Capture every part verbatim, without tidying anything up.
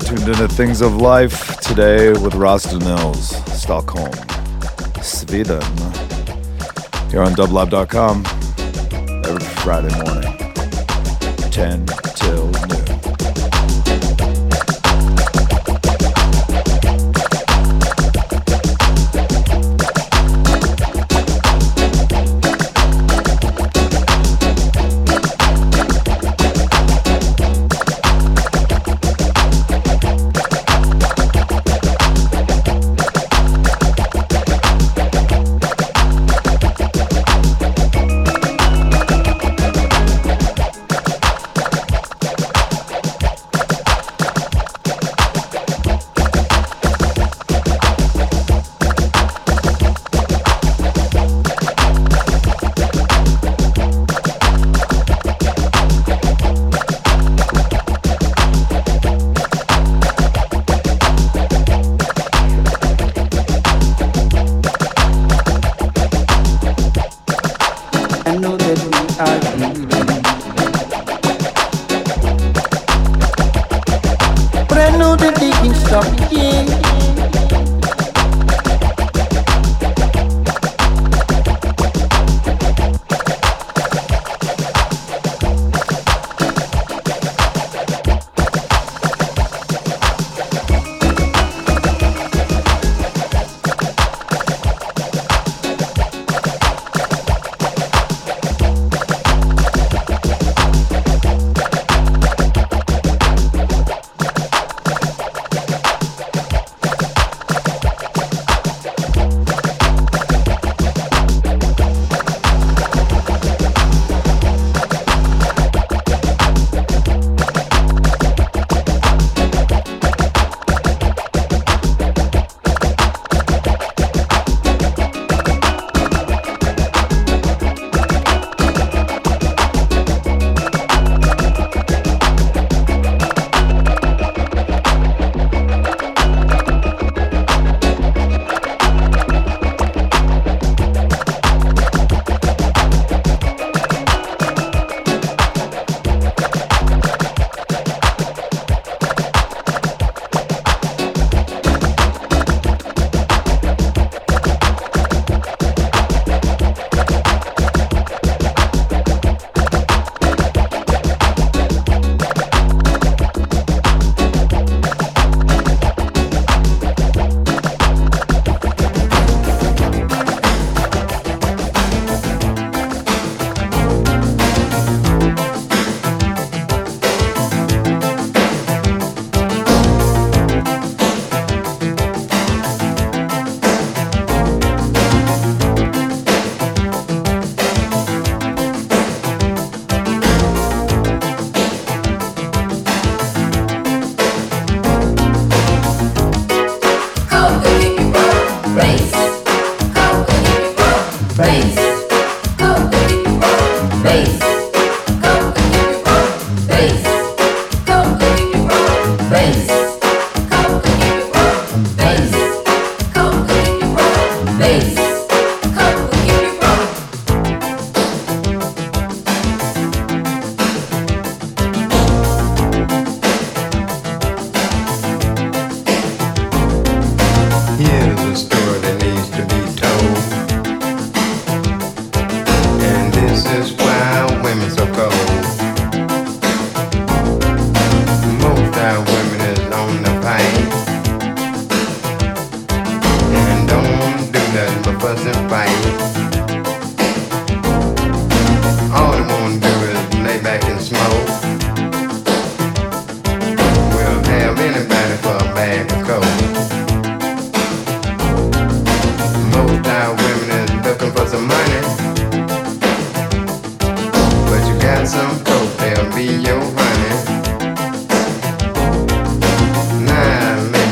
You're tuned into Things of Life today with Rastanils, Stockholm, Sweden. Here on dublab dot com every Friday morning, ten till noon.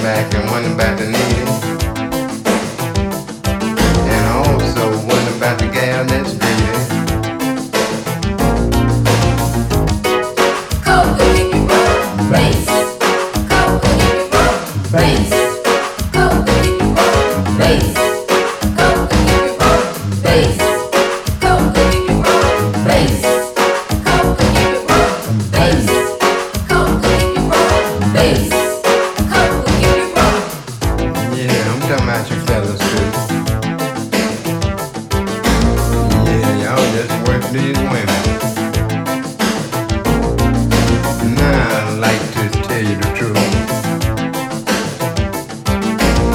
Back and wonder about the needle, and also magic fellas do. Yeah, y'all just work these women. Now I like to tell you the truth.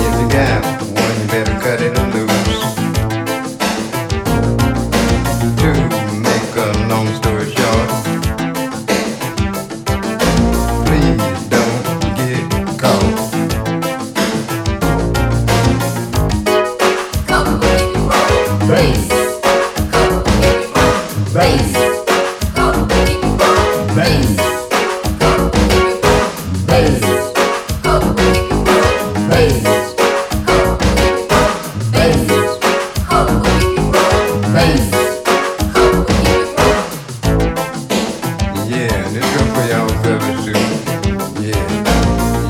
If you got one, you better cut it loose. To make a long story short, please don't get caught. Come away from race. Come away from race. Come away from race. Come away from race. Come away from race. Come away from race. Come away from race. Yeah, this good for y'all fellas too. Yeah,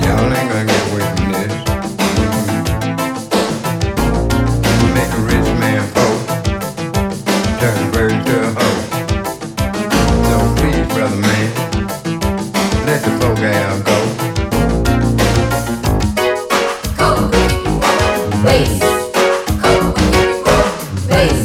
y'all ain't gonna get away from this. Mm-hmm. Make a rich man poor, turn a bird to a hoe. So please, brother man, let the poor gal go. Go away, race. Go away, race.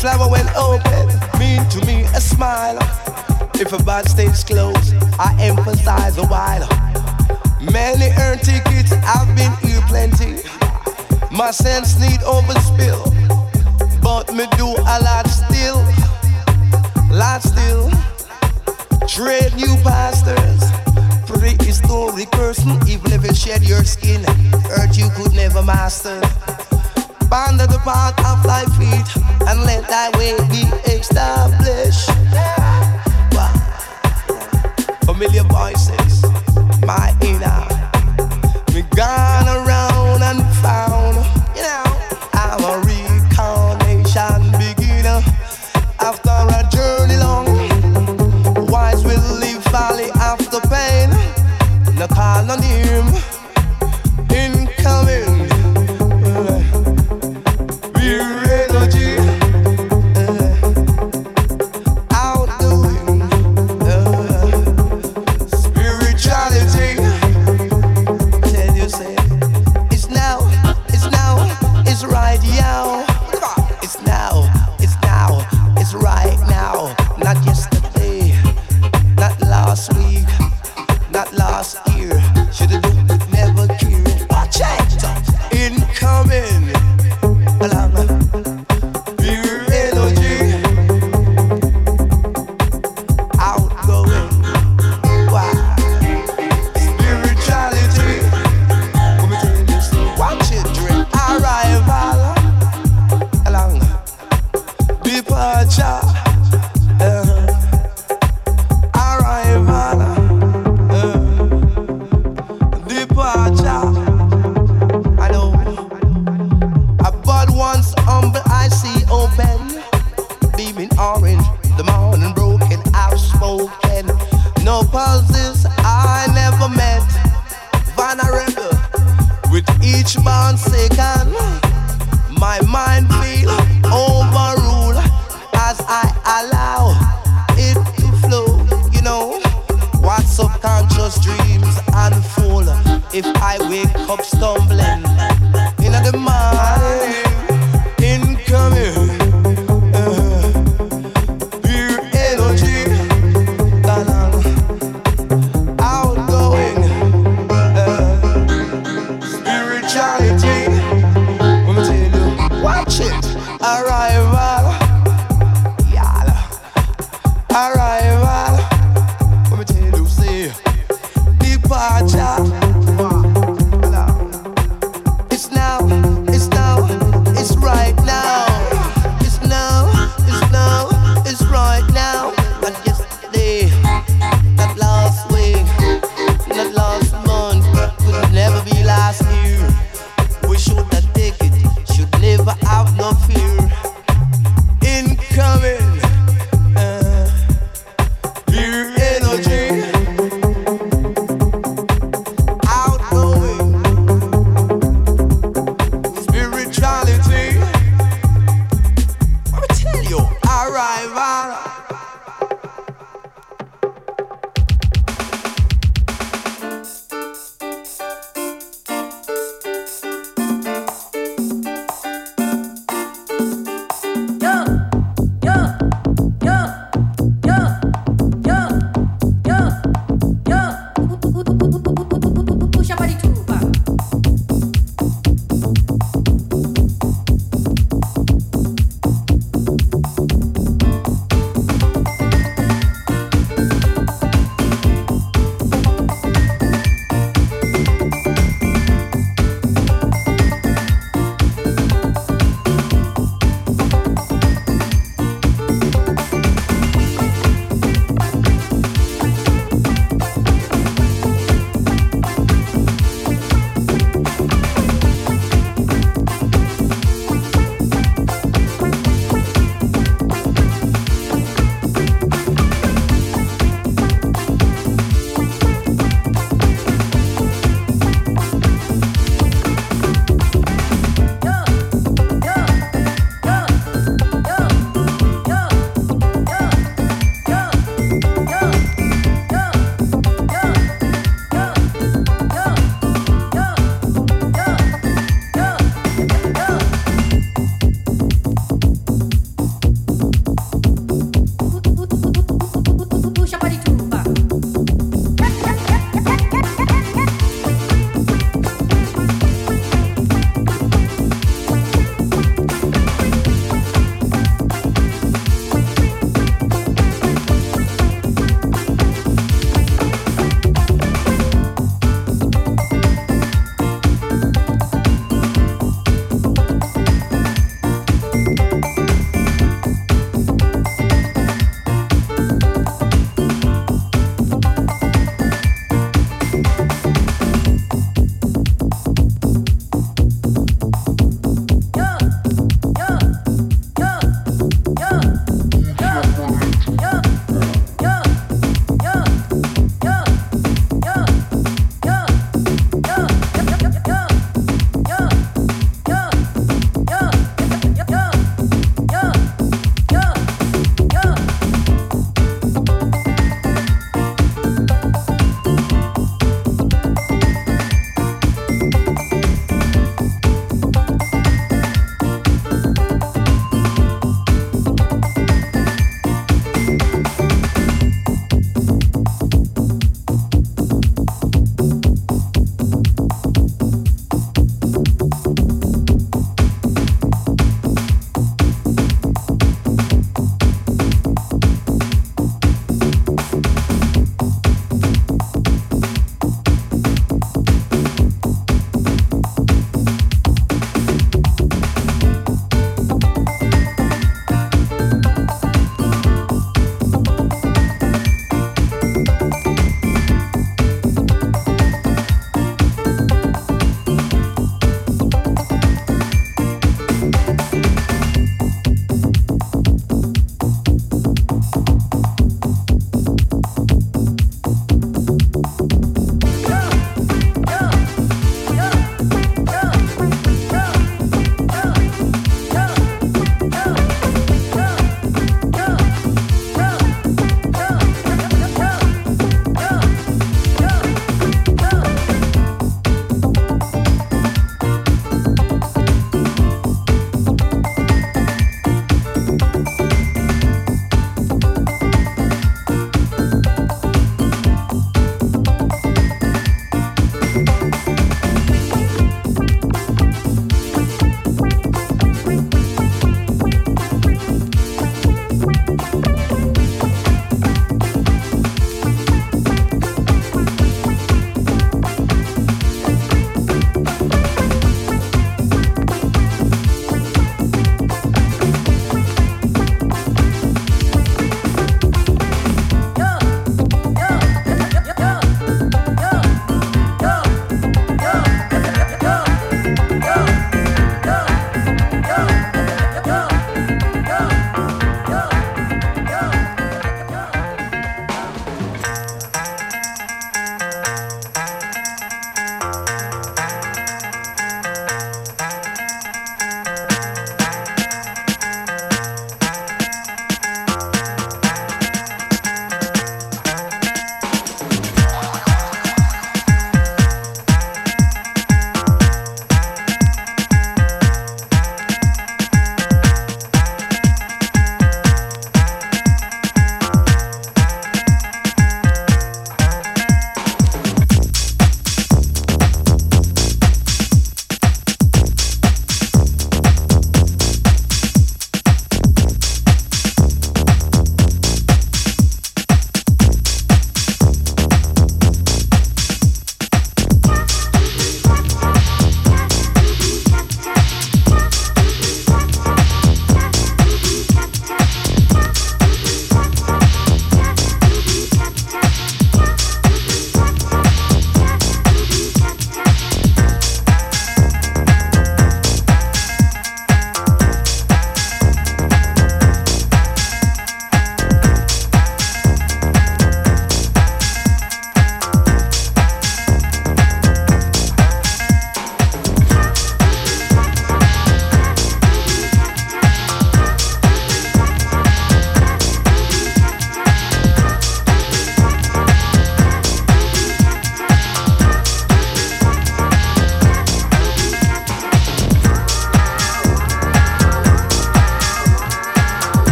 flower when open mean to me a smile. If a bar stays closed, I emphasize a while. Many earn tickets, I've been here plenty. My sense need overspill, but me do a lot still, lot still. Trade new pastors, prehistoric person. Even if it shed your skin, earth you could never master. Ponder the path of thy feet and let thy way be established. Wow. Familiar voices, my inner. We gone around and found, you know, I'm a reincarnation beginner. After a journey long, wise will leave valley after pain. No call on him, incoming.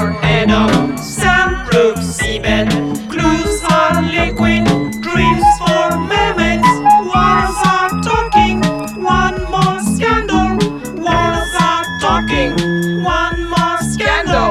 your head on. Soundproof seabed, clues are liquid, dreams for mammoths, wars are talking, one more scandal. Wars are talking, one more scandal.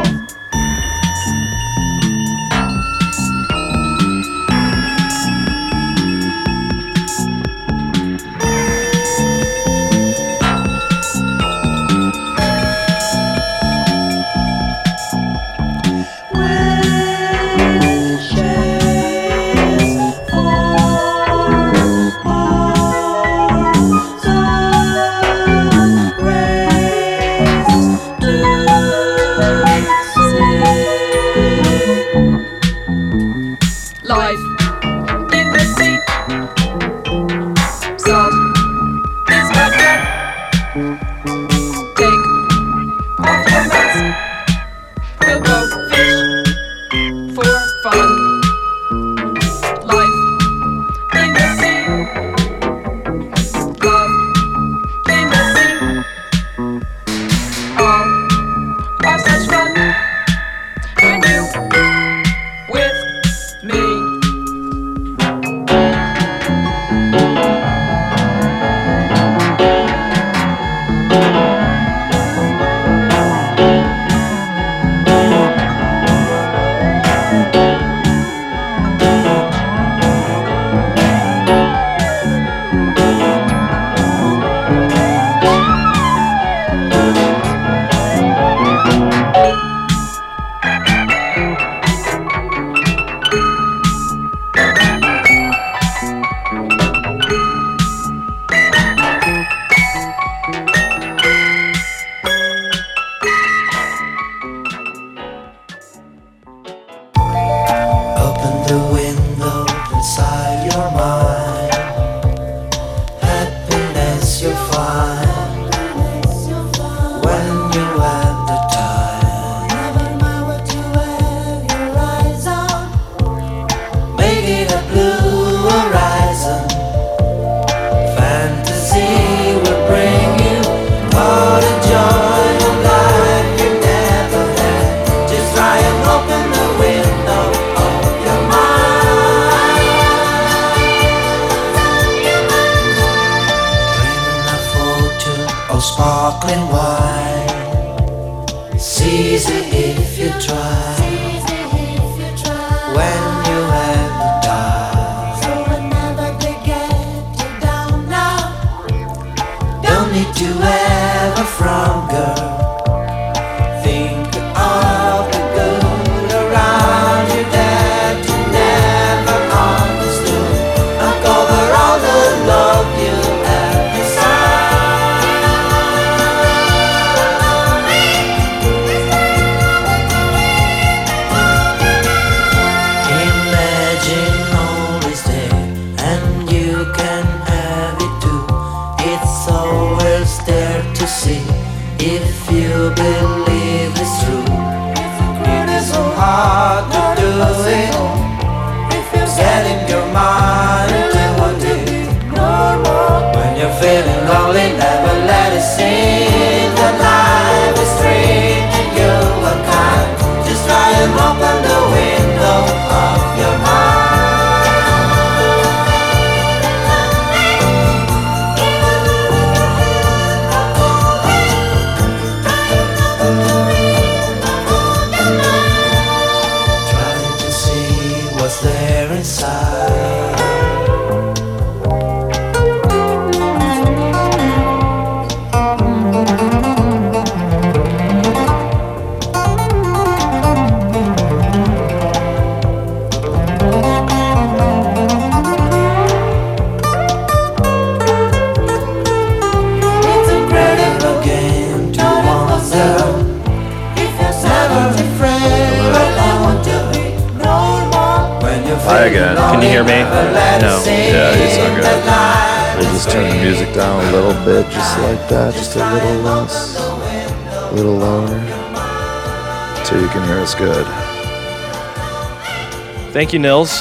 Thank you, Nils.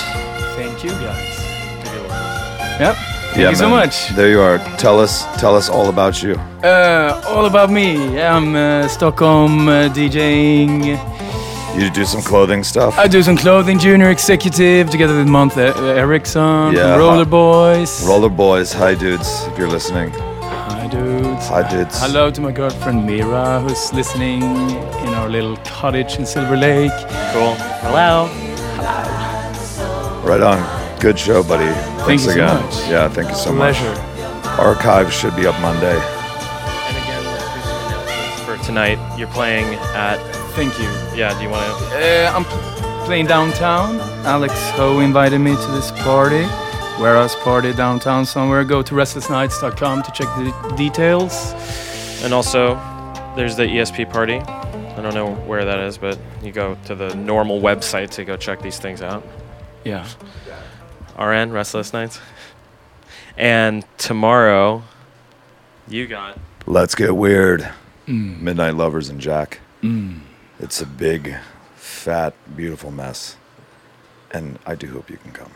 Thank you, guys. Yep. Thank yeah, you man. so much. There you are. Tell us, tell us all about you. Uh, all about me. I'm uh, Stockholm uh, DJing You do some clothing stuff? I do some clothing, Junior Executive, together with Monte Ericsson, yeah, and Roller Boys. Roller Boys, hi dudes, if you're listening. Hi dudes. Hi dudes. Hello to my girlfriend Mira, who's listening in our little cottage in Silver Lake. Cool. Hello. Hello. Right on. Good show, buddy. Thanks thank again. You so much. Yeah, thank you so Pleasure. much. Pleasure. Archive should be up Monday. And again, let's do some announcements for tonight. You're playing at... Thank you. Yeah, do you want to? Uh, I'm p- playing downtown. Alex Ho invited me to this party. Warehouse party downtown somewhere. Go to Restless Nights dot com to check the details. And also, there's the E S P party. I don't know where that is, but you go to the normal website to go check these things out. Yeah. R N, Restless Nights. And tomorrow, you got... Let's Get Weird. Mm. Midnight Lovers and Jack. Mm. It's a big, fat, beautiful mess. And I do hope you can come.